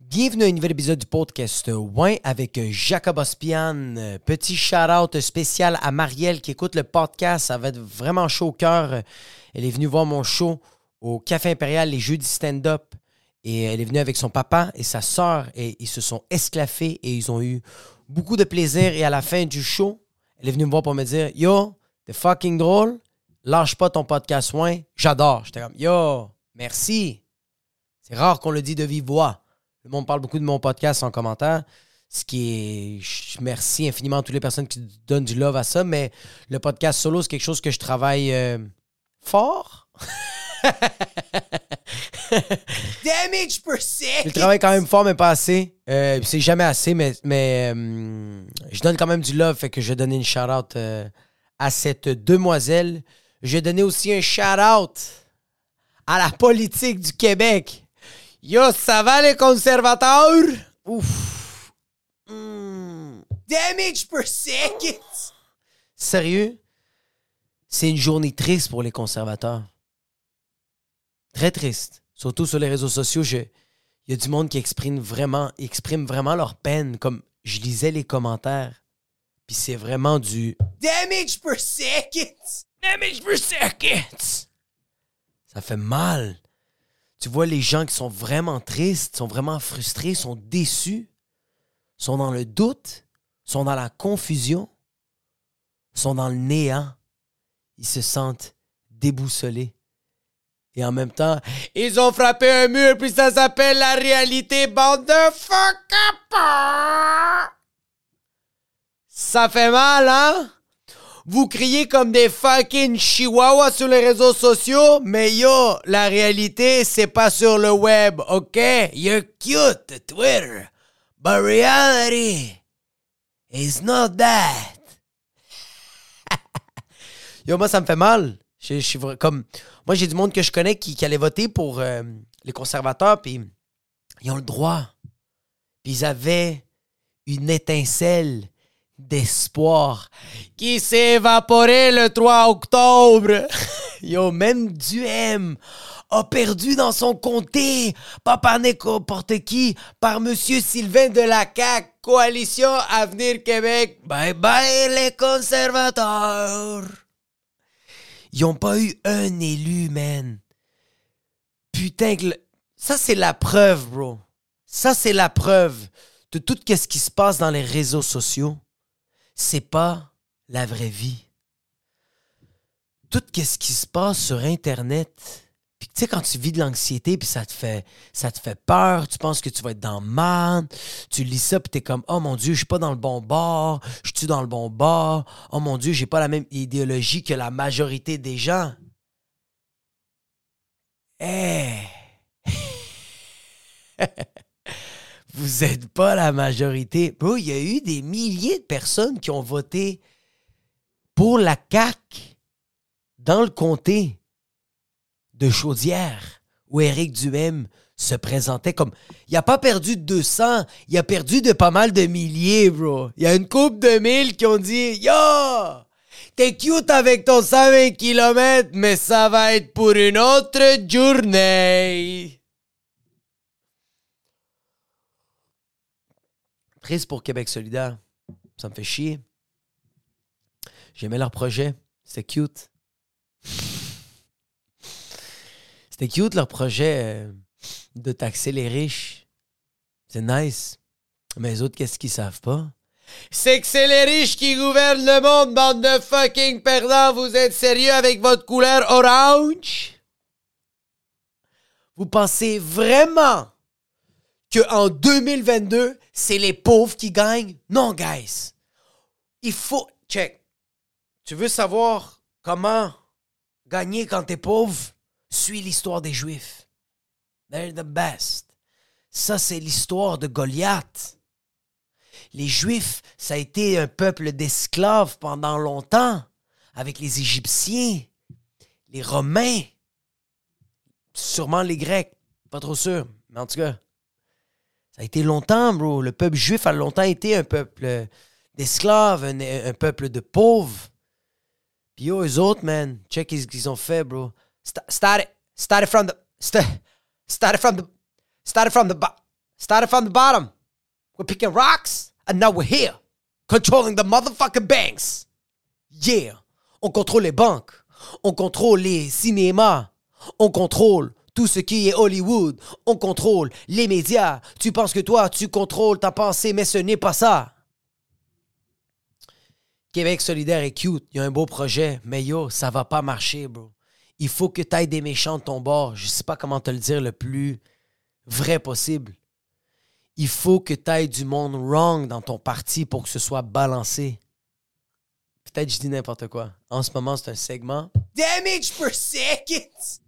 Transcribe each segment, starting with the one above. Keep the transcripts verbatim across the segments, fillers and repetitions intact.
Bienvenue à un nouvel épisode du podcast Ouin avec Jacob Ospian. Petit shout-out spécial à Marielle qui écoute le podcast. Ça va être vraiment chaud au cœur. Elle est venue voir mon show au Café Impérial, les jeudis stand-up. Et elle est venue avec son papa et sa sœur. Et ils se sont esclaffés et ils ont eu beaucoup de plaisir. Et à la fin du show, elle est venue me voir pour me dire « Yo, t'es fucking drôle. Lâche pas ton podcast Ouin. J'adore. » J'étais comme « Yo, merci. » C'est rare qu'on le dise de vive voix. Le monde parle beaucoup de mon podcast en commentaire, ce qui est... Je remercie infiniment toutes les personnes qui donnent du love à ça, mais le podcast solo, c'est quelque chose que je travaille euh, fort. Damage per sec! Je travaille quand même fort, mais pas assez. Euh, c'est jamais assez, mais, mais euh, je donne quand même du love, fait que je vais donner une shout-out euh, à cette demoiselle. Je vais donner aussi un shout-out à la politique du Québec. Yo, ça va les conservateurs? Ouf. Mm. Damage per second. Sérieux? C'est une journée triste pour les conservateurs. Très triste. Surtout sur les réseaux sociaux, je... il y a du monde qui exprime vraiment, exprime vraiment leur peine. Comme je lisais les commentaires, puis c'est vraiment du damage per second. Damage per second. Ça fait mal. Tu vois les gens qui sont vraiment tristes, sont vraiment frustrés, sont déçus, sont dans le doute, sont dans la confusion, sont dans le néant. Ils se sentent déboussolés. Et en même temps, ils ont frappé un mur, puis ça s'appelle la réalité, bande de fuck-up! Ça fait mal, hein? Vous criez comme des fucking chihuahuas sur les réseaux sociaux, mais yo, la réalité, c'est pas sur le web, OK? You're cute, Twitter. But reality is not that. Yo, moi, ça me fait mal. Je, je suis comme... Moi, j'ai du monde que je connais qui, qui allait voter pour euh, les conservateurs, puis ils ont le droit. Puis ils avaient une étincelle d'espoir qui s'est évaporé le trois octobre. Yo, même Duhaime a perdu dans son comté, pas par n'importe qui, par monsieur Sylvain de la C A Q, Coalition Avenir Québec. Bye bye les conservateurs. Ils n'ont pas eu un élu, man. Putain, que le... ça c'est la preuve, bro. Ça c'est la preuve de tout ce qui se passe dans les réseaux sociaux. C'est pas la vraie vie. Tout ce qui se passe sur Internet, puis tu sais, quand tu vis de l'anxiété, puis ça te fait ça te fait peur, tu penses que tu vas être dans le mal, tu lis ça, puis t'es comme « Oh mon Dieu, je suis pas dans le bon bord, je suis dans le bon bord, oh mon Dieu, j'ai pas la même idéologie que la majorité des gens. » Hey! Vous êtes pas la majorité. Bro, il y a eu des milliers de personnes qui ont voté pour la C A Q dans le comté de Chaudière où Éric Duhaime se présentait comme... Il a pas perdu de deux cents, il a perdu de pas mal de milliers, bro. Il y a une couple de mille qui ont dit « Yo, t'es cute avec ton cent vingt kilomètres, mais ça va être pour une autre journée. » Triste pour Québec solidaire. Ça me fait chier. J'aimais leur projet. C'était cute. C'était cute leur projet de taxer les riches. C'est nice. Mais les autres, qu'est-ce qu'ils savent pas? C'est que c'est les riches qui gouvernent le monde, bande de fucking perdants. Vous êtes sérieux avec votre couleur orange? Vous pensez vraiment qu'en deux mille vingt-deux, c'est les pauvres qui gagnent? Non, guys. Il faut... Check. Tu veux savoir comment gagner quand t'es pauvre? Suis l'histoire des Juifs. They're the best. Ça, c'est l'histoire de Goliath. Les Juifs, ça a été un peuple d'esclaves pendant longtemps, avec les Égyptiens, les Romains, sûrement les Grecs. Pas trop sûr, mais en tout cas... Ça a été longtemps, bro. Le peuple juif a longtemps été un peuple d'esclaves, un, un peuple de pauvres. Puis yo, eux autres, man, check ce qu'ils ont fait, bro. Start, start, it, start it from the... Start, start it from the... Start it from the... Started from the bottom. We're picking rocks, and now we're here. Controlling the motherfucking banks. Yeah. On contrôle les banques. On contrôle les cinémas. On contrôle tout ce qui est Hollywood. On contrôle les médias. Tu penses que toi, tu contrôles ta pensée, mais ce n'est pas ça. Québec solidaire est cute. Il y a un beau projet. Mais yo, ça va pas marcher, bro. Il faut que tu ailles des méchants de ton bord. Je sais pas comment te le dire le plus vrai possible. Il faut que tu ailles du monde wrong dans ton parti pour que ce soit balancé. Peut-être que je dis n'importe quoi. En ce moment, c'est un segment. Damage per second!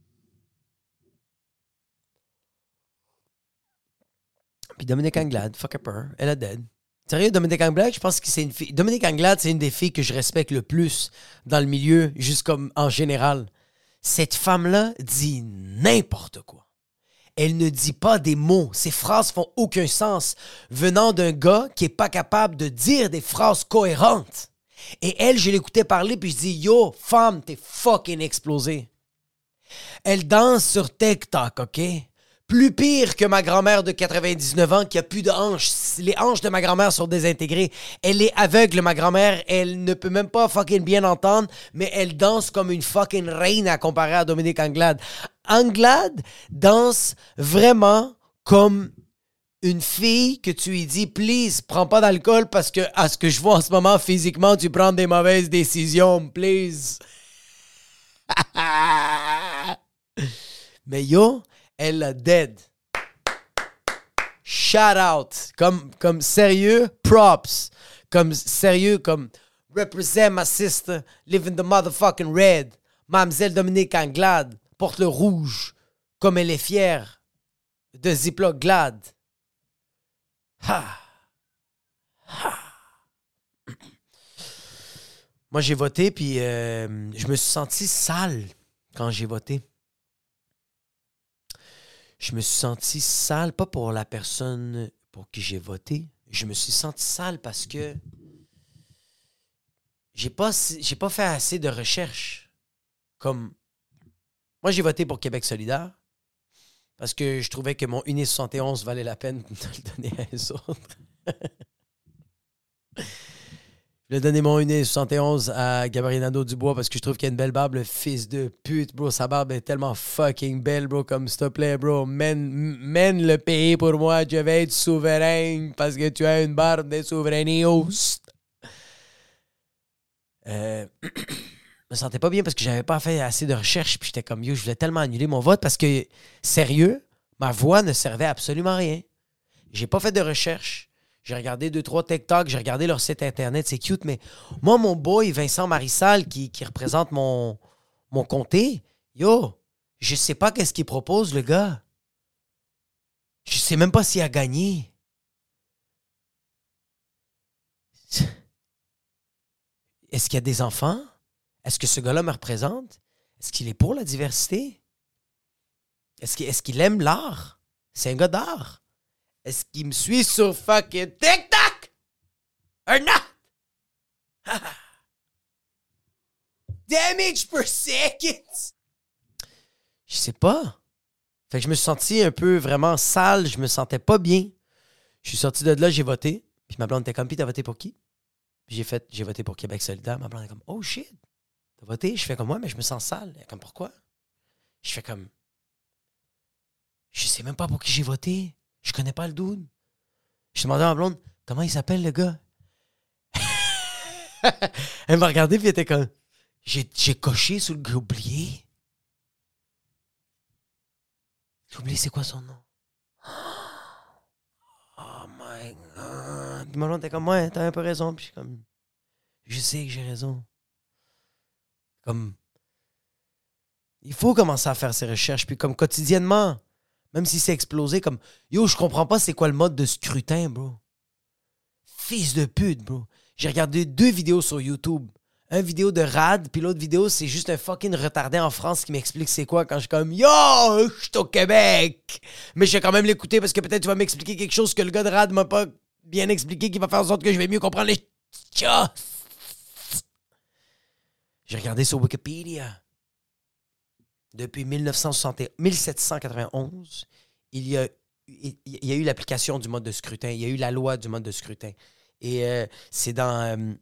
Puis Dominique Anglade, fuck a peur, elle est dead. Sérieux, Dominique Anglade, je pense que c'est une fille. Dominique Anglade, c'est une des filles que je respecte le plus dans le milieu, juste comme en général. Cette femme-là dit n'importe quoi. Elle ne dit pas des mots. Ses phrases font aucun sens venant d'un gars qui n'est pas capable de dire des phrases cohérentes. Et elle, je l'écoutais parler puis je dis « Yo, femme, t'es fucking explosée. » Elle danse sur TikTok, OK? Plus pire que ma grand-mère de quatre-vingt-dix-neuf ans qui a plus de hanches. Les hanches de ma grand-mère sont désintégrées. Elle est aveugle, ma grand-mère. Elle ne peut même pas fucking bien entendre, mais elle danse comme une fucking reine à comparer à Dominique Anglade. Anglade danse vraiment comme une fille que tu lui dis « Please, prends pas d'alcool parce que à ce que je vois en ce moment, physiquement, tu prends des mauvaises décisions. Please. » Mais yo... Elle est dead. Shout out. Comme, comme sérieux, props. Comme sérieux, comme represent my sister, living the motherfucking red. Mademoiselle Dominique Anglade porte le rouge comme elle est fière de Ziploc Glad. Ha. Ha. Moi, j'ai voté, puis euh, je me suis senti sale quand j'ai voté. Je me suis senti sale, pas pour la personne pour qui j'ai voté. Je me suis senti sale parce que j'ai pas, j'ai pas fait assez de recherches. Comme, moi, j'ai voté pour Québec solidaire parce que je trouvais que mon un virgule soixante et onze valait la peine de le donner à les autres. Je vais donner mon un virgule soixante et onze à Gabriel Nadeau-Dubois parce que je trouve qu'il y a une belle barbe, le fils de pute, bro. Sa barbe est tellement fucking belle, bro. Comme, s'il te plaît, bro, mène, mène le pays pour moi. Je vais être souverain parce que tu as une barbe de souverainistes. Euh, je me sentais pas bien parce que j'avais pas fait assez de recherches. Puis j'étais comme, yo, je voulais tellement annuler mon vote parce que, sérieux, ma voix ne servait absolument à rien. J'ai pas fait de recherche. J'ai regardé deux, trois TikTok, j'ai regardé leur site Internet, c'est cute, mais moi, mon boy Vincent Marissal, qui, qui représente mon, mon comté, yo, je sais pas qu'est-ce qu'il propose, le gars. Je sais même pas s'il a gagné. Est-ce qu'il y a des enfants? Est-ce que ce gars-là me représente? Est-ce qu'il est pour la diversité? Est-ce qu'il, est-ce qu'il aime l'art? C'est un gars d'art. Est-ce qu'il me suit sur fucking TikTok? Or not? Damage per second! Je sais pas. Fait que je me suis senti un peu vraiment sale. Je me sentais pas bien. Je suis sorti de là, j'ai voté. Puis ma blonde était comme, puis t'as voté pour qui? Puis j'ai fait, j'ai voté pour Québec solidaire. Ma blonde est comme, oh shit, t'as voté? Je fais comme, moi, ouais, mais je me sens sale. Elle est comme, pourquoi? Je fais comme, je sais même pas pour qui j'ai voté. Je connais pas le dude. Je demandais à ma blonde, comment il s'appelle le gars? Elle m'a regardé et elle était comme, j'ai, j'ai coché sur le gars, oublié. J'ai oublié c'est quoi son nom. Oh my God. Puis ma blonde était comme, ouais, t'as un peu raison. Puis je suis comme, je sais que j'ai raison. Comme, il faut commencer à faire ses recherches. Puis comme quotidiennement, même si c'est explosé, comme... Yo, je comprends pas c'est quoi le mode de scrutin, bro. Fils de pute, bro. J'ai regardé deux vidéos sur YouTube. Un vidéo de Rad, puis l'autre vidéo, c'est juste un fucking retardé en France qui m'explique c'est quoi quand je suis comme... Yo, je suis au Québec! Mais je vais quand même l'écouter parce que peut-être tu vas m'expliquer quelque chose que le gars de Rad m'a pas bien expliqué qui va faire en sorte que je vais mieux comprendre les... J'ai regardé sur Wikipédia. Depuis mille sept cent quatre-vingt-onze, il y a il y a eu l'application du mode de scrutin, il y a eu la loi du mode de scrutin. Et euh, c'est dans... Euh,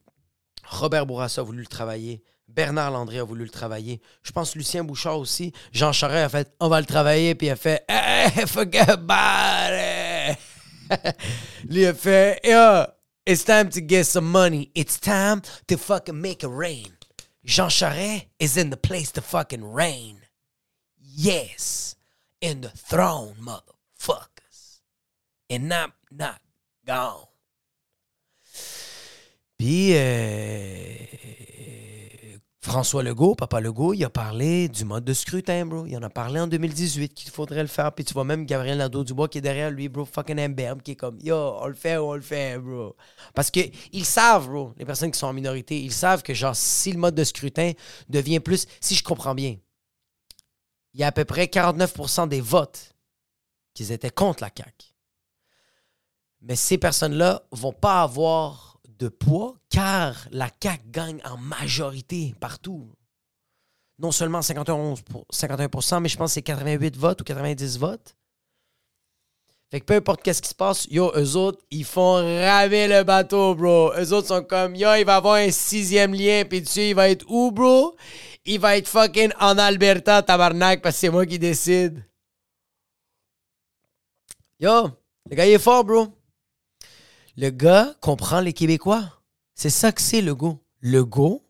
Robert Bourassa a voulu le travailler. Bernard Landry a voulu le travailler. Je pense Lucien Bouchard aussi. Jean Charest a fait « On va le travailler », puis il a fait hey, « Forget about it ». Lui a fait yeah, « It's time to get some money. It's time to fucking make a rain. Jean Charest is in the place to fucking rain. Yes, in the throne, motherfuckers. And I'm not gone. » Puis, euh, François Legault, Papa Legault, il a parlé du mode de scrutin, bro. Il en a parlé en deux mille dix-huit qu'il faudrait le faire. Puis tu vois même Gabriel Nadeau-Dubois qui est derrière lui, bro, fucking imberbe, qui est comme, yo, on le fait ou on le fait, bro. Parce que ils savent, bro, les personnes qui sont en minorité, ils savent que, genre, si le mode de scrutin devient plus... Si je comprends bien, il y a à peu près quarante-neuf pour cent des votes qu'ils étaient contre la C A Q. Mais ces personnes-là vont pas avoir... de poids, car la C A Q gagne en majorité partout. Non seulement cinquante et un pour cent, mais je pense que c'est quatre-vingt-huit votes ou quatre-vingt-dix votes. Fait que peu importe qu'est-ce qui se passe, yo, eux autres, ils font ramer le bateau, bro. Eux autres sont comme, yo, il va avoir un sixième lien, puis tu sais, il va être où, bro? Il va être fucking en Alberta, tabarnak, parce que c'est moi qui décide. Yo, le gars, il est fort, bro. Le gars comprend les Québécois. C'est ça que c'est, Legault. Legault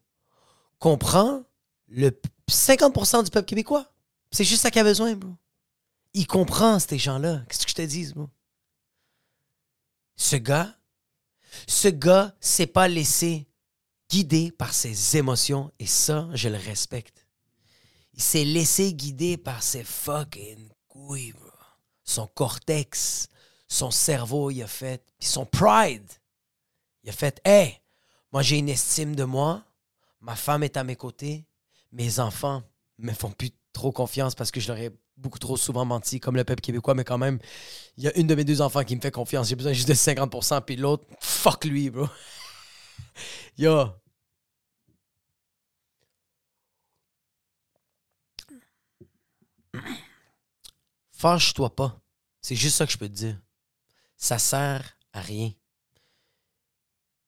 comprend le cinquante pour cent du peuple québécois. C'est juste ça qu'il a besoin, bro. Il comprend ces gens-là. Qu'est-ce que je te dis, bro? Ce gars, ce gars s'est pas laissé guider par ses émotions. Et ça, je le respecte. Il s'est laissé guider par ses fucking couilles, bro. Son cortex. Son cerveau, il a fait... Puis son pride, il a fait... Hey, moi, j'ai une estime de moi. Ma femme est à mes côtés. Mes enfants me font plus trop confiance parce que je leur ai beaucoup trop souvent menti, comme le peuple québécois. Mais quand même, il y a une de mes deux enfants qui me fait confiance. J'ai besoin juste de cinquante pour cent. Puis l'autre, fuck lui, bro. Yo. Fâche-toi pas. C'est juste ça que je peux te dire. Ça sert à rien.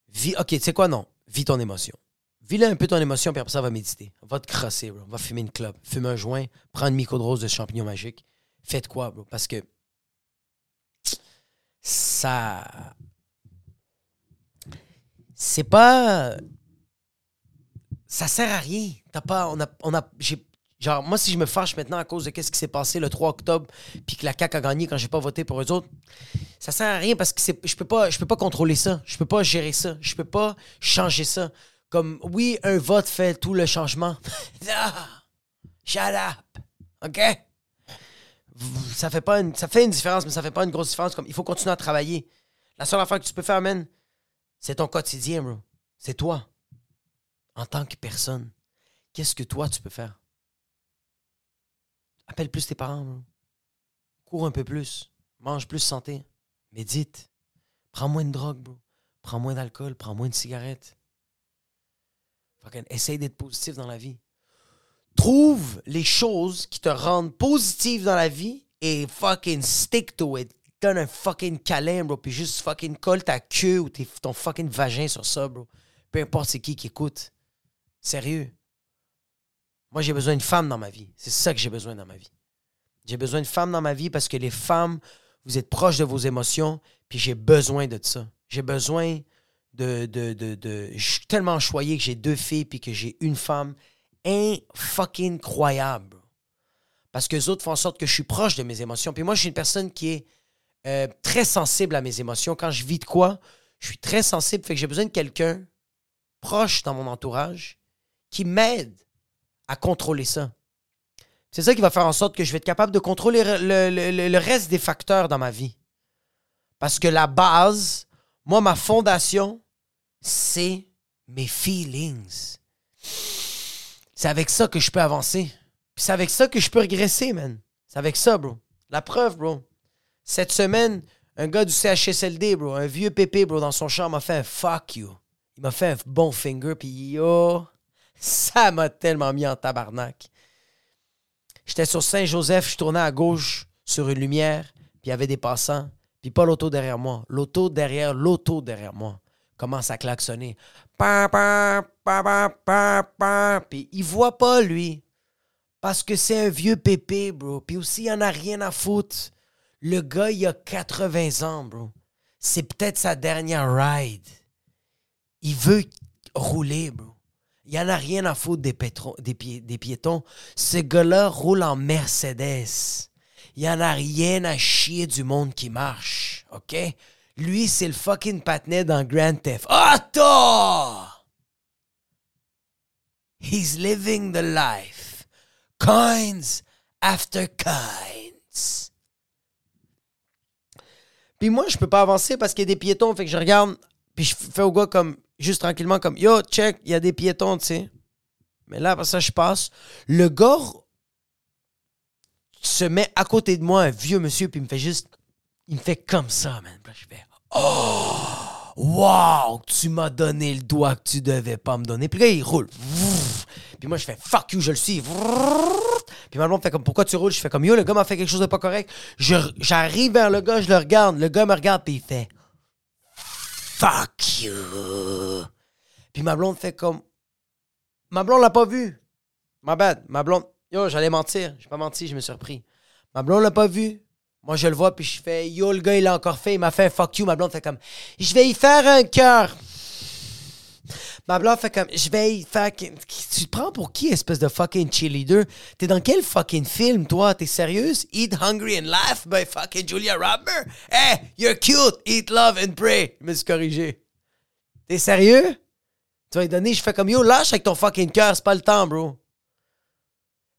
Vis, OK, tu sais quoi, non? Vis ton émotion. Vis-là un peu ton émotion, puis après ça, va méditer. Va te crosser, bro. Va fumer une clope. Fume un joint. Prends une microdose de champignons magiques. Faites quoi, bro? Parce que ça... C'est pas... Ça sert à rien. T'as pas... On a... On a j'ai... Genre, moi, si je me fâche maintenant à cause de ce qui s'est passé le trois octobre, puis que la C A Q a gagné quand j'ai pas voté pour eux autres, ça sert à rien parce que c'est, je peux pas, je peux pas contrôler ça. Je peux pas gérer ça. Je peux pas changer ça. Comme, oui, un vote fait tout le changement. No! Shut up! OK? Ça fait pas une, ça fait une différence, mais ça fait pas une grosse différence. Comme, il faut continuer à travailler. La seule affaire que tu peux faire, man, c'est ton quotidien, bro. C'est toi. En tant que personne, qu'est-ce que toi, tu peux faire? Appelle plus tes parents, bro. Cours un peu plus, mange plus santé, médite, prends moins de drogue, bro. Prends moins d'alcool, prends moins de cigarettes. Fucking essaye d'être positif dans la vie. Trouve les choses qui te rendent positif dans la vie et fucking stick to it. Donne un fucking câlin, bro, puis juste fucking colle ta queue ou ton fucking vagin sur ça, bro. Peu importe c'est qui qui écoute. Sérieux. Moi, j'ai besoin d'une femme dans ma vie. C'est ça que j'ai besoin dans ma vie. J'ai besoin d'une femme dans ma vie parce que les femmes, vous êtes proches de vos émotions, puis j'ai besoin de ça. J'ai besoin de... de, de, de... Je suis tellement choyé que j'ai deux filles puis que j'ai une femme in-fucking-croyable. Parce que les autres font en sorte que je suis proche de mes émotions. Puis moi, je suis une personne qui est euh, très sensible à mes émotions. Quand je vis de quoi, je suis très sensible. Fait que j'ai besoin de quelqu'un proche dans mon entourage qui m'aide à contrôler ça. C'est ça qui va faire en sorte que je vais être capable de contrôler le, le, le, le reste des facteurs dans ma vie. Parce que la base, moi, ma fondation, c'est mes feelings. C'est avec ça que je peux avancer. Puis c'est avec ça que je peux régresser, man. C'est avec ça, bro. La preuve, bro. Cette semaine, un gars du C H S L D, bro, un vieux pépé, bro, dans son champ, m'a fait un « fuck you ». Il m'a fait un bon finger, puis yo... Ça m'a tellement mis en tabarnak. J'étais sur Saint-Joseph, je tournais à gauche sur une lumière, puis il y avait des passants, puis pas l'auto derrière moi. L'auto derrière, l'auto derrière moi commence à klaxonner. Pa, pa, pa, pa, pa, pa. Puis il voit pas, lui, parce que c'est un vieux pépé, bro. Puis aussi, il en a rien à foutre. Le gars, il a quatre-vingts ans, bro. C'est peut-être sa dernière ride. Il veut rouler, bro. Il n'y en a rien à foutre des, pétro- des, pi- des piétons. Ce gars-là roule en Mercedes. Il n'y en a rien à chier du monde qui marche, OK? Lui, c'est le fucking patinet dans Grand Theft. Attends! He's living the life. Kinds after kinds. Puis moi, je peux pas avancer parce qu'il y a des piétons. Fait que je regarde, puis je fais au gars comme... juste tranquillement comme, yo, check, il y a des piétons, tu sais. Mais là, après ça, je passe. Le gars se met à côté de moi, un vieux monsieur, puis il me fait juste, il me fait comme ça, man. Puis là, je fais, oh, wow, tu m'as donné le doigt que tu devais pas me donner. Puis là, il roule. Puis moi, je fais, fuck you, je le suis. Puis ma blonde fait comme, pourquoi tu roules? Je fais comme, yo, le gars m'a fait quelque chose de pas correct. Je, j'arrive vers le gars, je le regarde. Le gars me regarde, puis il fait, fuck you. Puis ma blonde fait comme... Ma blonde l'a pas vu. My bad. Ma blonde... Yo, j'allais mentir. J'ai pas menti, je me suis repris. Ma blonde l'a pas vu. Moi, je le vois, puis je fais... Yo, le gars, il l'a encore fait. Il m'a fait un fuck you. Ma blonde fait comme... Je vais y faire un cœur. Ma blonde fait comme... Je vais y faire... Tu te prends pour qui, espèce de fucking cheerleader? T'es dans quel fucking film, toi? T'es sérieuse? Eat, Hungry and Laugh by fucking Julia Roberts? Hey, you're cute. Eat, love and pray. Je me suis corrigé. T'es sérieux? Tu vas lui donner... Je fais comme... Yo, lâche avec ton fucking cœur. C'est pas le temps, bro.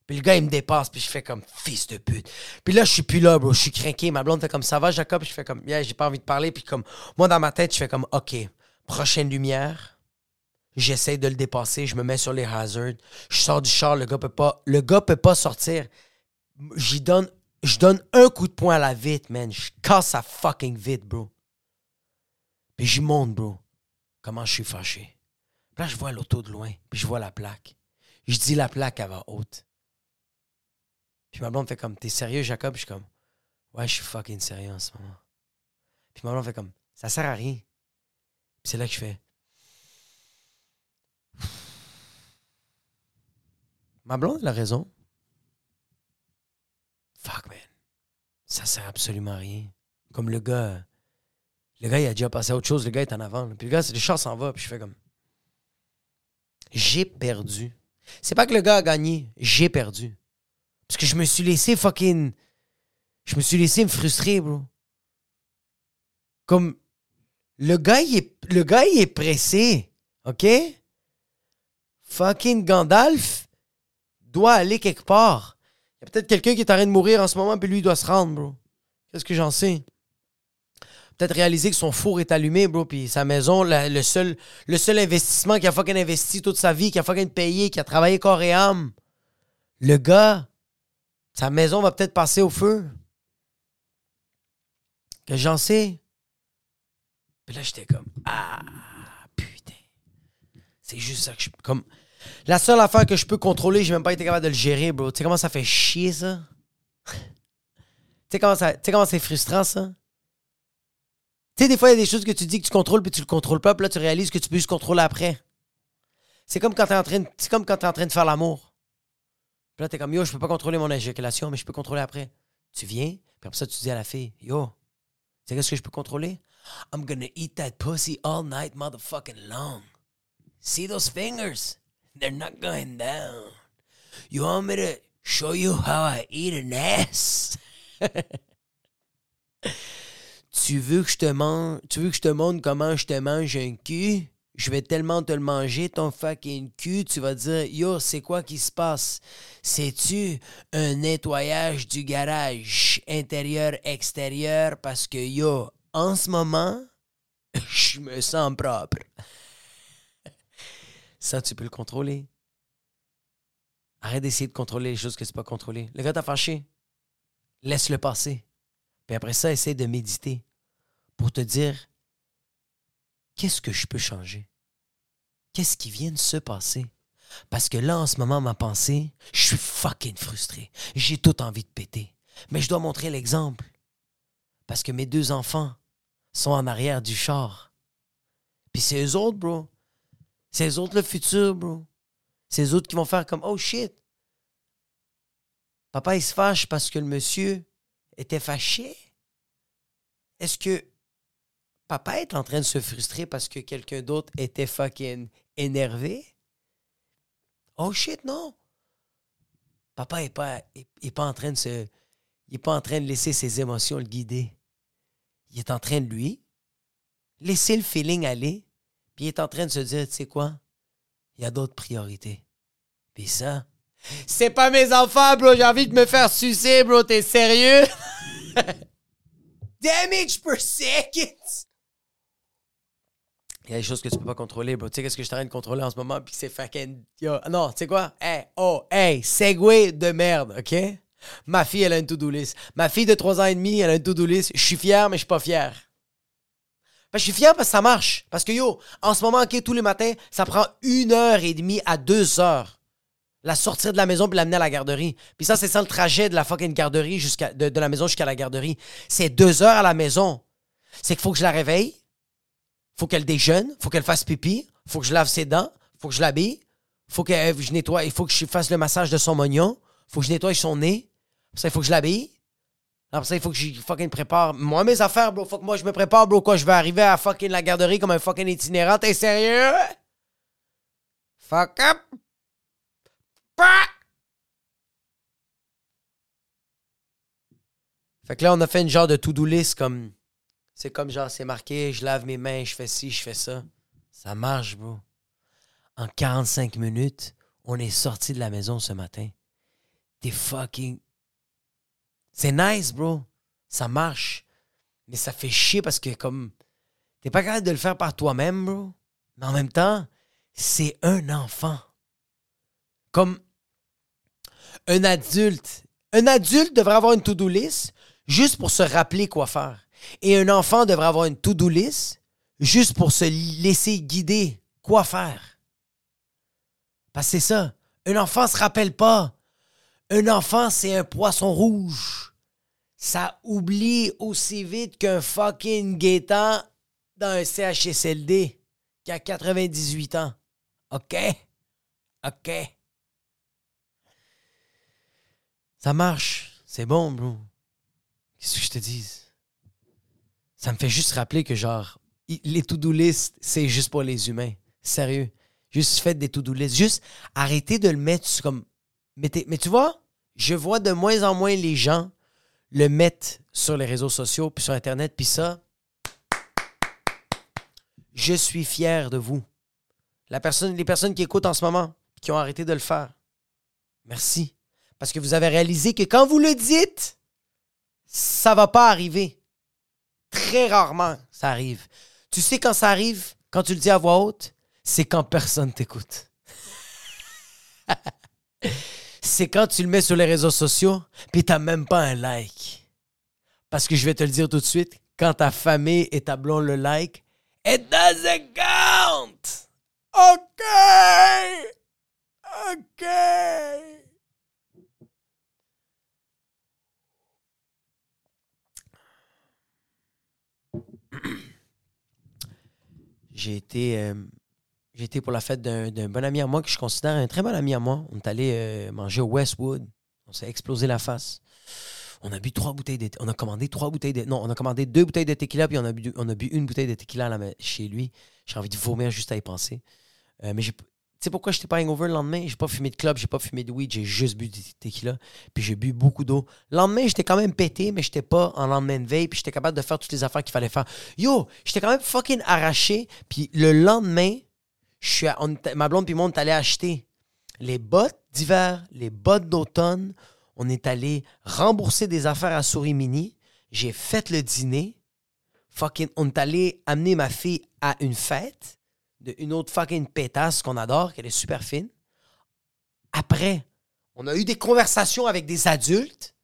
Puis le gars, il me dépasse. Puis je fais comme... Fils de pute. Puis là, je suis plus là, bro. Je suis craqué. Ma blonde fait comme... Ça va, Jacob? Je fais comme... Yeah, j'ai pas envie de parler. Puis comme... Moi, dans ma tête, je fais comme... OK. Prochaine lumière... J'essaie de le dépasser, je me mets sur les hazards, je sors du char, le gars peut pas, le gars peut pas sortir. J'y donne, je donne un coup de poing à la vitre, man. Je casse sa fucking vitre, bro. Puis j'y monte, bro. Comment je suis fâché. Puis là, je vois l'auto de loin, puis je vois la plaque. Je dis la plaque, elle va haute. Puis ma blonde fait comme, t'es sérieux, Jacob? Je suis comme, ouais, je suis fucking sérieux en ce moment. Puis ma blonde fait comme, ça sert à rien. Puis c'est là que je fais... Ma blonde, elle a raison. Fuck, man. Ça sert absolument à rien. Comme le gars... Le gars, il a déjà passé à autre chose. Le gars est en avant. Puis le gars, le char s'en va. Puis je fais comme... J'ai perdu. C'est pas que le gars a gagné. J'ai perdu. Parce que je me suis laissé fucking... Je me suis laissé me frustrer, bro. Comme... Le gars, il est, le gars, il est pressé. OK? Fucking Gandalf doit aller quelque part. Il y a peut-être quelqu'un qui est en train de mourir en ce moment, puis lui, il doit se rendre, bro. Qu'est-ce que j'en sais? Peut-être réaliser que son four est allumé, bro, puis sa maison, la, le, seul, le seul investissement qu'il a fucking investi toute sa vie, qu'il a fucking payé, qu'il a travaillé corps et âme. Le gars, sa maison va peut-être passer au feu. Qu'est-ce que j'en sais? Puis là, j'étais comme, ah, putain. C'est juste ça que je... comme... La seule affaire que je peux contrôler, j'ai même pas été capable de le gérer, bro. Tu sais comment ça fait chier, ça? Tu sais comment, comment c'est frustrant, ça? Tu sais, des fois, il y a des choses que tu dis que tu contrôles, puis tu le contrôles pas, puis là, tu réalises que tu peux juste contrôler après. C'est comme quand t'es en train de, c'est comme quand t'es en train de faire l'amour. Puis là, t'es comme, yo, je peux pas contrôler mon éjaculation, mais je peux contrôler après. Tu viens, puis après ça, tu dis à la fille, yo, tu sais qu'est-ce que je peux contrôler? I'm gonna eat that pussy all night motherfucking long. See those fingers? They're not going down. You want me to show you how I eat an ass? Tu veux que je te montre, tu veux que je te montre comment je te mange un cul? Je vais tellement te le manger, ton fucking cul, tu vas dire, yo, c'est quoi qui se passe? C'est-tu un nettoyage du garage intérieur-extérieur? Parce que, yo, en ce moment, je me sens propre. Ça, tu peux le contrôler. Arrête d'essayer de contrôler les choses que tu peux pas contrôler. Le gars t'a fâché. Laisse-le passer. Puis après ça, essaie de méditer pour te dire qu'est-ce que je peux changer? Qu'est-ce qui vient de se passer? Parce que là, en ce moment, ma pensée, je suis fucking frustré. J'ai tout envie de péter. Mais je dois montrer l'exemple. parce que mes deux enfants sont en arrière du char. Puis c'est eux autres, bro. C'est eux autres le futur, bro. C'est eux autres qui vont faire comme « Oh shit! » Papa, il se fâche parce que le monsieur était fâché. Est-ce que papa est en train de se frustrer parce que quelqu'un d'autre était fucking énervé? Oh shit, non! Papa n'est pas, est, est pas en train de se... Il n'est pas en train de laisser ses émotions le guider. Il est en train de, lui, laisser le feeling aller, puis il est en train de se dire, tu sais quoi? Il y a d'autres priorités. Puis ça... C'est pas mes enfants, bro! J'ai envie de me faire sucer, bro! T'es sérieux? Damage per second! Il y a des choses que tu peux pas contrôler, bro. Tu sais qu'est-ce que je suis en train de contrôler en ce moment? Puis c'est fucking... Yo. Non, tu sais quoi? Hey, oh, hey, segway de merde, OK? Ma fille, elle a une to-do list. Ma fille de trois ans et demi, elle a une to-do list. Je suis fier, mais je suis pas fier. Ben, je suis fier parce que ça marche. Parce que, yo, en ce moment, OK, tous les matins, ça prend une heure et demie à deux heures. La sortir de la maison puis l'amener à la garderie. Puis ça, c'est ça le trajet de la fucking garderie jusqu'à de, de la maison jusqu'à la garderie. C'est deux heures à la maison. C'est qu'il faut que je la réveille. Faut qu'elle déjeune. Faut qu'elle fasse pipi. Faut que je lave ses dents. Faut que je l'habille. Faut que euh, je nettoie. Il faut que je fasse le massage de son moignon. Faut que je nettoie son nez. Après ça, il faut que je l'habille. Après ça, il faut que je fucking prépare. Moi, mes affaires, bro. Faut que moi, je me prépare, bro. Quoi, je vais arriver à fucking la garderie comme un fucking itinérant. T'es sérieux? Fuck up! Bah! Fait que là, on a fait une genre de to-do list comme... C'est comme genre, c'est marqué, je lave mes mains, je fais ci, je fais ça. Ça marche, bro. En quarante-cinq minutes, on est sorti de la maison ce matin. T'es fucking... C'est nice, bro. Ça marche. Mais ça fait chier parce que comme... T'es pas capable de le faire par toi-même, bro. Mais en même temps, c'est un enfant. Comme un adulte. Un adulte devrait avoir une to-do list juste pour se rappeler quoi faire. Et un enfant devrait avoir une to-do list juste pour se laisser guider quoi faire. Parce que c'est ça. Un enfant ne se rappelle pas. Un enfant, c'est un poisson rouge. Ça oublie aussi vite qu'un fucking guettant dans un C H S L D qui a quatre-vingt-dix-huit ans. OK? OK? Ça marche. C'est bon, bro. Qu'est-ce que je te dis? Ça me fait juste rappeler que, genre, les to-do list, c'est juste pour les humains. Sérieux. Juste faites des to-do list. Juste arrêtez de le mettre comme... Mettez... Mais tu vois, je vois de moins en moins les gens le mettre sur les réseaux sociaux puis sur Internet. Puis ça, je suis fier de vous. La personne, les personnes qui écoutent en ce moment qui ont arrêté de le faire, merci. Parce que vous avez réalisé que quand vous le dites, ça va pas arriver. Très rarement, ça arrive. Tu sais quand ça arrive, quand tu le dis à voix haute, c'est quand personne t'écoute. C'est quand tu le mets sur les réseaux sociaux, puis t'as même pas un like. Parce que je vais te le dire tout de suite, quand ta famille et ta blonde le like, it doesn't count! OK! OK! J'ai été, euh, j'ai été pour la fête d'un, d'un bon ami à moi que je considère un très bon ami à moi. On est allé euh, manger au Westwood. On s'est explosé la face. On a bu trois bouteilles de... On a commandé trois bouteilles de... Non, on a commandé deux bouteilles de tequila, puis on a bu, on a bu une bouteille de tequila à la, chez lui. J'ai envie de vomir juste à y penser. Euh, mais j'ai... Tu sais pourquoi j'étais pas hangover le lendemain? J'ai pas fumé de club, j'ai pas fumé de weed, j'ai juste bu du tequila, puis j'ai bu beaucoup d'eau. Le lendemain, j'étais quand même pété, mais j'étais pas en lendemain de veille, puis j'étais capable de faire toutes les affaires qu'il fallait faire. Yo, j'étais quand même fucking arraché, puis le lendemain, je suis à... on... ma blonde puis moi, on est allé acheter les bottes d'hiver, les bottes d'automne. On est allé rembourser des affaires à Souris Mini. J'ai fait le dîner. Fucking, on est allé amener ma fille à une fête d'une autre fucking pétasse qu'on adore, qu'elle est super fine. Après, on a eu des conversations avec des adultes.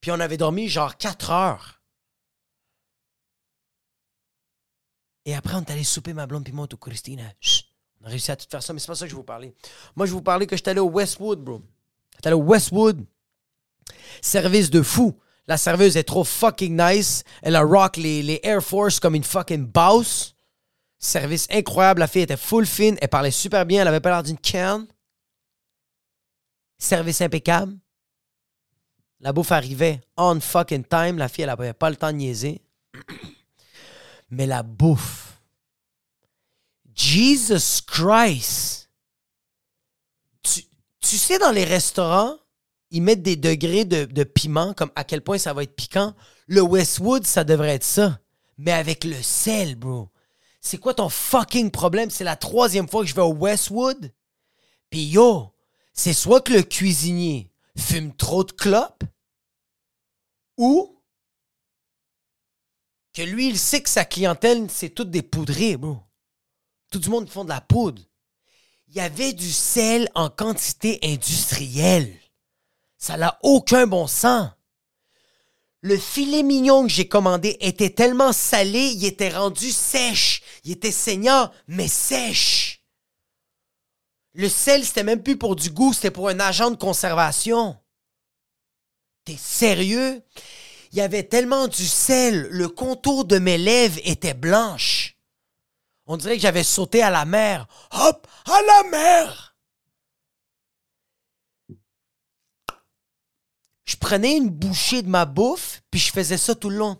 Puis on avait dormi genre quatre heures. Et après, on est allé souper ma blonde puis moi au Christine. Chut. On a réussi à tout faire ça, mais c'est pas ça que je vais vous parler. Moi, je vais vous parler que j'étais allé au Westwood, bro. J'étais allé au Westwood. Service de fou. La serveuse est trop fucking nice. Elle a rock les, les Air Force comme une fucking boss. Service incroyable. La fille était full fine. Elle parlait super bien. Elle avait pas l'air d'une canne. Service impeccable. La bouffe arrivait on fucking time. La fille, elle n'avait pas le temps de niaiser. Mais la bouffe. Jesus Christ. Tu, tu sais, dans les restaurants, ils mettent des degrés de, de piment, comme à quel point ça va être piquant. Le Westwood, ça devrait être ça. Mais avec le sel, bro. C'est quoi ton fucking problème? C'est la troisième fois que je vais au Westwood. Puis yo, c'est soit que le cuisinier fume trop de clopes ou que lui, il sait que sa clientèle, c'est toutes des poudrées, bro. Tout du monde font de la poudre. Il y avait du sel en quantité industrielle. Ça n'a aucun bon sens. Le filet mignon que j'ai commandé était tellement salé, il était rendu sèche. Il était saignant, mais sèche. Le sel, c'était même plus pour du goût, c'était pour un agent de conservation. T'es sérieux? Il y avait tellement du sel, le contour de mes lèvres était blanche. On dirait que j'avais sauté à la mer. Hop, à la mer! Je prenais une bouchée de ma bouffe, puis je faisais ça tout le long.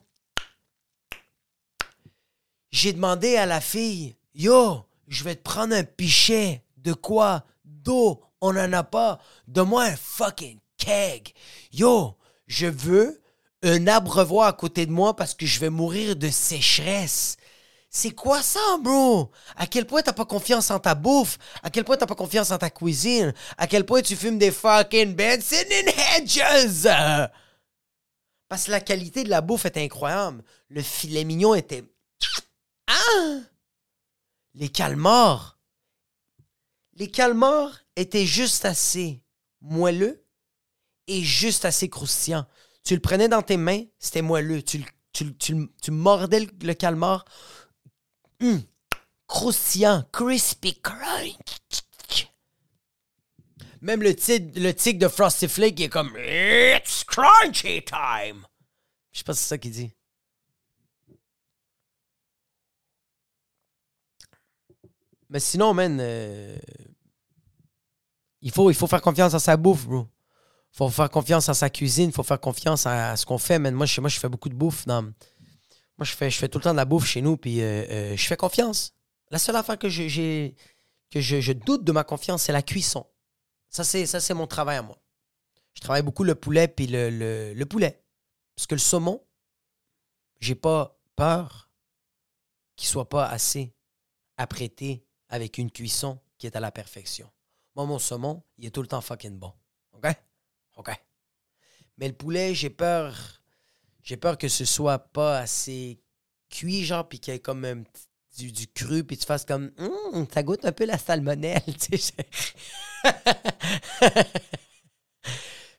J'ai demandé à la fille, « Yo, je vais te prendre un pichet. De quoi? D'eau, on n'en a pas. Donne-moi un fucking keg. Yo, je veux un abreuvoir à côté de moi parce que je vais mourir de sécheresse. » C'est quoi ça, bro? À quel point t'as pas confiance en ta bouffe? À quel point t'as pas confiance en ta cuisine? À quel point tu fumes des fucking Benson and Hedges? Parce que la qualité de la bouffe était incroyable. Le filet mignon était... Hein? Les calmars. Les calmars étaient juste assez moelleux et juste assez croustillants. Tu le prenais dans tes mains, c'était moelleux. Tu le, tu, tu, tu mordais le, le calmar... Mmh. Croustillant, crispy crunch. Même le tic, le tic de Frosty Flake est comme It's crunchy time. Je sais pas si c'est ça qu'il dit. Mais sinon, man, euh, il faut, il faut faire confiance en sa bouffe, bro. Faut faire confiance en sa cuisine, faut faire confiance à, à ce qu'on fait, man. Moi, je, moi, je fais beaucoup de bouffe dans. Moi, je fais, je fais tout le temps de la bouffe chez nous, puis euh, euh, je fais confiance. La seule affaire que, je, j'ai, que je, je doute de ma confiance, c'est la cuisson. Ça c'est, ça, c'est mon travail à moi. Je travaille beaucoup le poulet, puis le, le, le poulet. Parce que le saumon, j'ai pas peur qu'il soit pas assez apprêté avec une cuisson qui est à la perfection. Moi, mon saumon, il est tout le temps fucking bon. OK? OK. Mais le poulet, j'ai peur... J'ai peur que ce soit pas assez cuit, genre, puis qu'il y ait comme un petit, du, du cru, puis tu fasses comme mmh, ça goûte un peu la salmonelle, tu sais.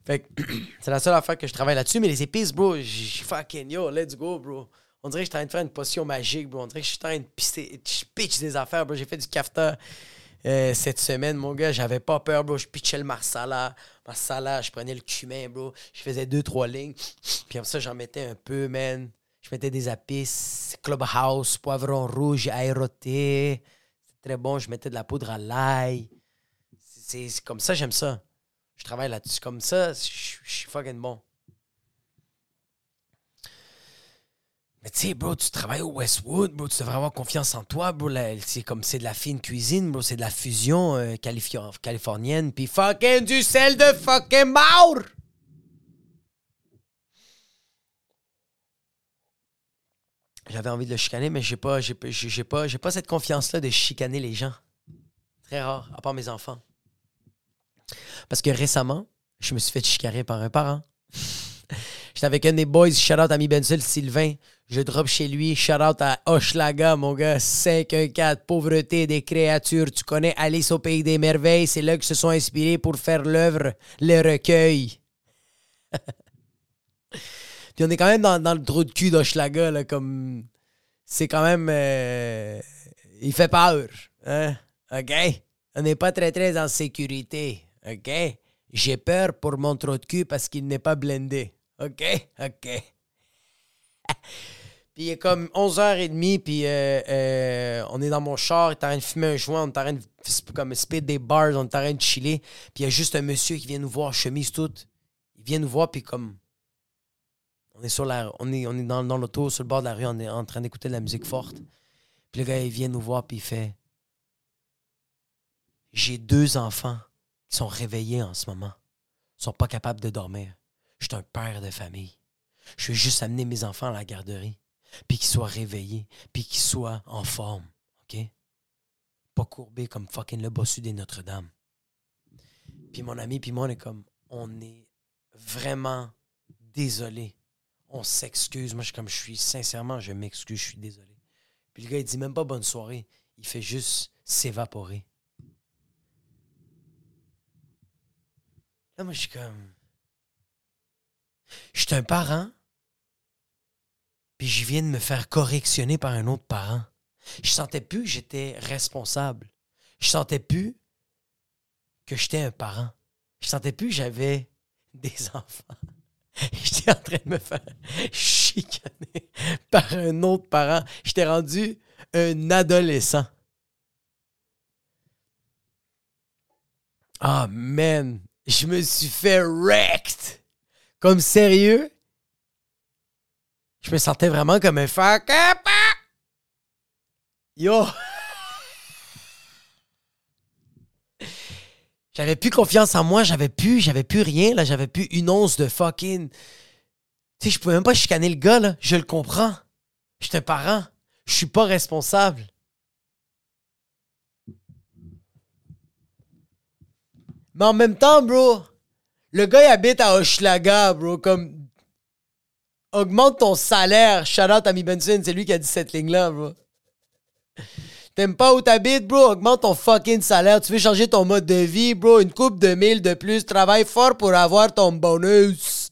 Fait que c'est la seule affaire que je travaille là-dessus, mais les épices, bro, j'ai fucking yo, let's go, bro. On dirait que je suis en train de faire une potion magique, bro. On dirait que je suis en train de pisser, je pitch des affaires, bro. J'ai fait du kafta euh, cette semaine, mon gars, j'avais pas peur, bro. Je pitchais le marsala. Salade, je prenais le cumin, bro. Je faisais deux, trois lignes. Puis comme ça, j'en mettais un peu, man. Je mettais des épices, clubhouse, poivron rouge, aéroté. C'est très bon. Je mettais de la poudre à l'ail. C'est, c'est, c'est comme ça, j'aime ça. Je travaille là-dessus. Comme ça, je, je suis fucking bon. Mais tu sais, bro, tu travailles au Westwood, bro. Tu devrais avoir confiance en toi, bro. Là, c'est comme c'est de la fine cuisine, bro. C'est de la fusion euh, califi- californienne. Puis fucking du sel de fucking mort! J'avais envie de le chicaner, mais j'ai pas, j'ai, j'ai, j'ai pas, j'ai pas cette confiance-là de chicaner les gens. Très rare, à part mes enfants. Parce que récemment, je me suis fait chicaner par un parent. J'étais avec un des boys, shout-out à mi Bensel Sylvain. Je drop chez lui, shout-out à Hochelaga, mon gars, cinq un quatre, pauvreté des créatures. Tu connais Alice au pays des merveilles, c'est là que se sont inspirés pour faire l'œuvre, le recueil. Puis on est quand même dans, dans le trou de cul d'Hochelaga, là, comme... C'est quand même... Euh... Il fait peur, hein? OK? On n'est pas très, très en sécurité, OK? J'ai peur pour mon trou de cul parce qu'il n'est pas blindé. OK, OK. Puis il est comme onze heures trente, puis euh, euh, on est dans mon char, il est en train de fumer un joint, on est en train de comme, speed des bars, on est en train de chiller. Puis il y a juste un monsieur qui vient nous voir, chemise toute. Il vient nous voir, puis comme... On est, sur la, on est, on est dans, dans l'auto, sur le bord de la rue, on est en train d'écouter de la musique forte. Puis le gars, il vient nous voir, puis il fait... J'ai deux enfants qui sont réveillés en ce moment. Ils sont pas capables de dormir. Je suis un père de famille. Je veux juste amener mes enfants à la garderie, puis qu'ils soient réveillés, puis qu'ils soient en forme, OK? Pas courbés comme fucking le bossu des Notre-Dame. Puis mon ami, puis moi, on est comme, on est vraiment désolé. On s'excuse. Moi, je suis comme, je suis sincèrement, je m'excuse, je suis désolé. Puis le gars, il dit même pas bonne soirée. Il fait juste s'évaporer. Là, moi, je suis comme... Je suis un parent, puis je viens de me faire correctionner par un autre parent. Je sentais plus que j'étais responsable. Je sentais plus que j'étais un parent. Je sentais plus que j'avais des enfants. J'étais en train de me faire chicaner par un autre parent. J'étais rendu un adolescent. Ah, oh, man! Je me suis fait wrecked! Comme sérieux, je me sentais vraiment comme un fuck up. Yo! J'avais plus confiance en moi, j'avais plus, j'avais plus rien, là, j'avais plus une once de fucking... Tu sais, je pouvais même pas chicaner le gars, là, je le comprends. Je suis un parent, je suis pas responsable. Mais en même temps, bro... Le gars, il habite à Hochelaga, bro, comme... Augmente ton salaire. Shout-out à mi Benson, c'est lui qui a dit cette ligne-là, bro. T'aimes pas où t'habites, bro? Augmente ton fucking salaire. Tu veux changer ton mode de vie, bro? Une coupe de mille de plus. Travaille fort pour avoir ton bonus.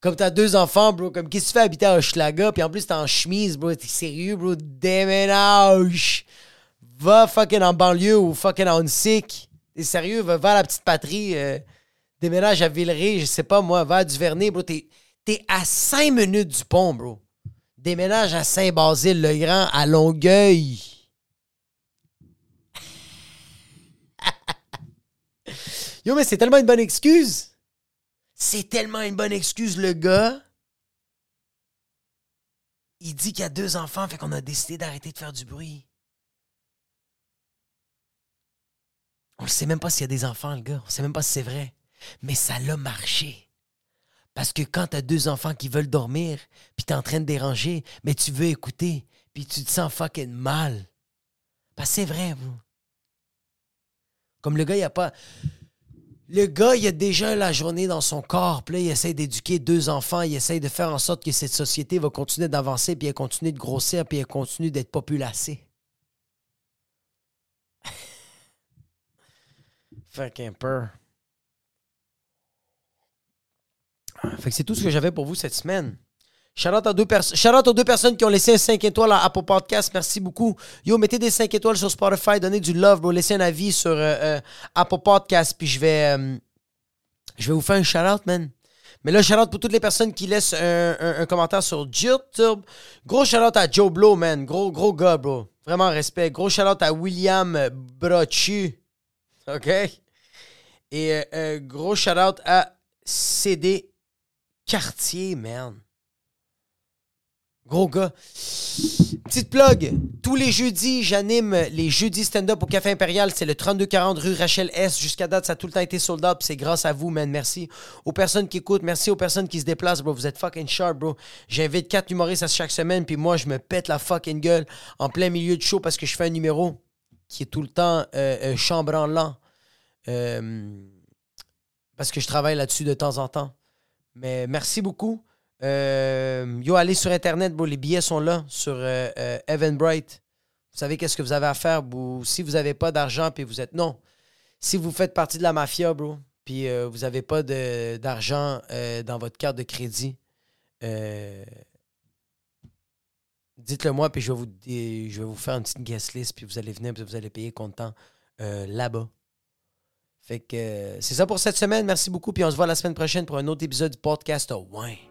Comme t'as deux enfants, bro. Comme qu'est-ce que tu fais habiter à Hochelaga? Puis en plus, t'es en chemise, bro. T'es sérieux, bro? Déménage. Va fucking en banlieue ou fucking en sick. T'es sérieux, va, va à la petite patrie, euh, déménage à Villeray, je sais pas moi, va à Duvernay, bro. T'es, t'es à cinq minutes du pont, bro. Déménage à Saint-Basile-le-Grand, à Longueuil. Yo, mais c'est tellement une bonne excuse. C'est tellement une bonne excuse, le gars. Il dit qu'il y a deux enfants, fait qu'on a décidé d'arrêter de faire du bruit. On ne sait même pas s'il y a des enfants, le gars. On ne sait même pas si c'est vrai. Mais ça l'a marché. Parce que quand tu as deux enfants qui veulent dormir, puis tu es en train de déranger, mais tu veux écouter, puis tu te sens fucking mal. Parce que c'est vrai, vous. Comme le gars, il a pas... Le gars, il a déjà la journée dans son corps. Puis là, il essaie d'éduquer deux enfants. Il essaie de faire en sorte que cette société va continuer d'avancer, puis elle continue de grossir, puis elle continue d'être populacée. Fucking peur. Fait que c'est tout ce que j'avais pour vous cette semaine. Shout out à deux pers- shout out aux deux personnes qui ont laissé un cinq étoiles à Apple Podcast. Merci beaucoup. Yo, mettez des cinq étoiles sur Spotify. Donnez du love, bro. Laissez un avis sur euh, euh, Apple Podcast. Puis je vais, euh, je vais vous faire un shout out, man. Mais là, shout out pour toutes les personnes qui laissent un, un, un commentaire sur YouTube. Gros shout out à Joe Blow, man. Gros, gros gars, bro. Vraiment respect. Gros shout out à William Brochu. OK? Et euh, euh, gros shout-out à C D Cartier, man. Gros gars. Petite plug. Tous les jeudis, j'anime les jeudis stand-up au Café Impérial. C'est le trente-deux quarante rue Rachel S. Jusqu'à date, ça a tout le temps été sold out. C'est grâce à vous, man. Merci aux personnes qui écoutent. Merci aux personnes qui se déplacent, bro. Vous êtes fucking sharp, bro. J'invite quatre humoristes à chaque semaine. Puis moi, je me pète la fucking gueule en plein milieu de show parce que je fais un numéro qui est tout le temps euh, euh, chambranlant. Euh, parce que je travaille là-dessus de temps en temps. Mais merci beaucoup. Euh, yo, allez sur Internet, bro, les billets sont là, sur euh, euh, Eventbrite. Vous savez qu'est-ce que vous avez à faire, bro. Si vous n'avez pas d'argent, puis vous êtes... Non. Si vous faites partie de la mafia, bro, puis euh, vous n'avez pas de, d'argent euh, dans votre carte de crédit, euh, dites-le moi, puis je vais vous, je vais vous faire une petite guest list, puis vous allez venir, puis vous allez payer comptant euh, là-bas. Fait que c'est ça pour cette semaine. Merci beaucoup. Puis on se voit la semaine prochaine pour un autre épisode du podcast. Ouais.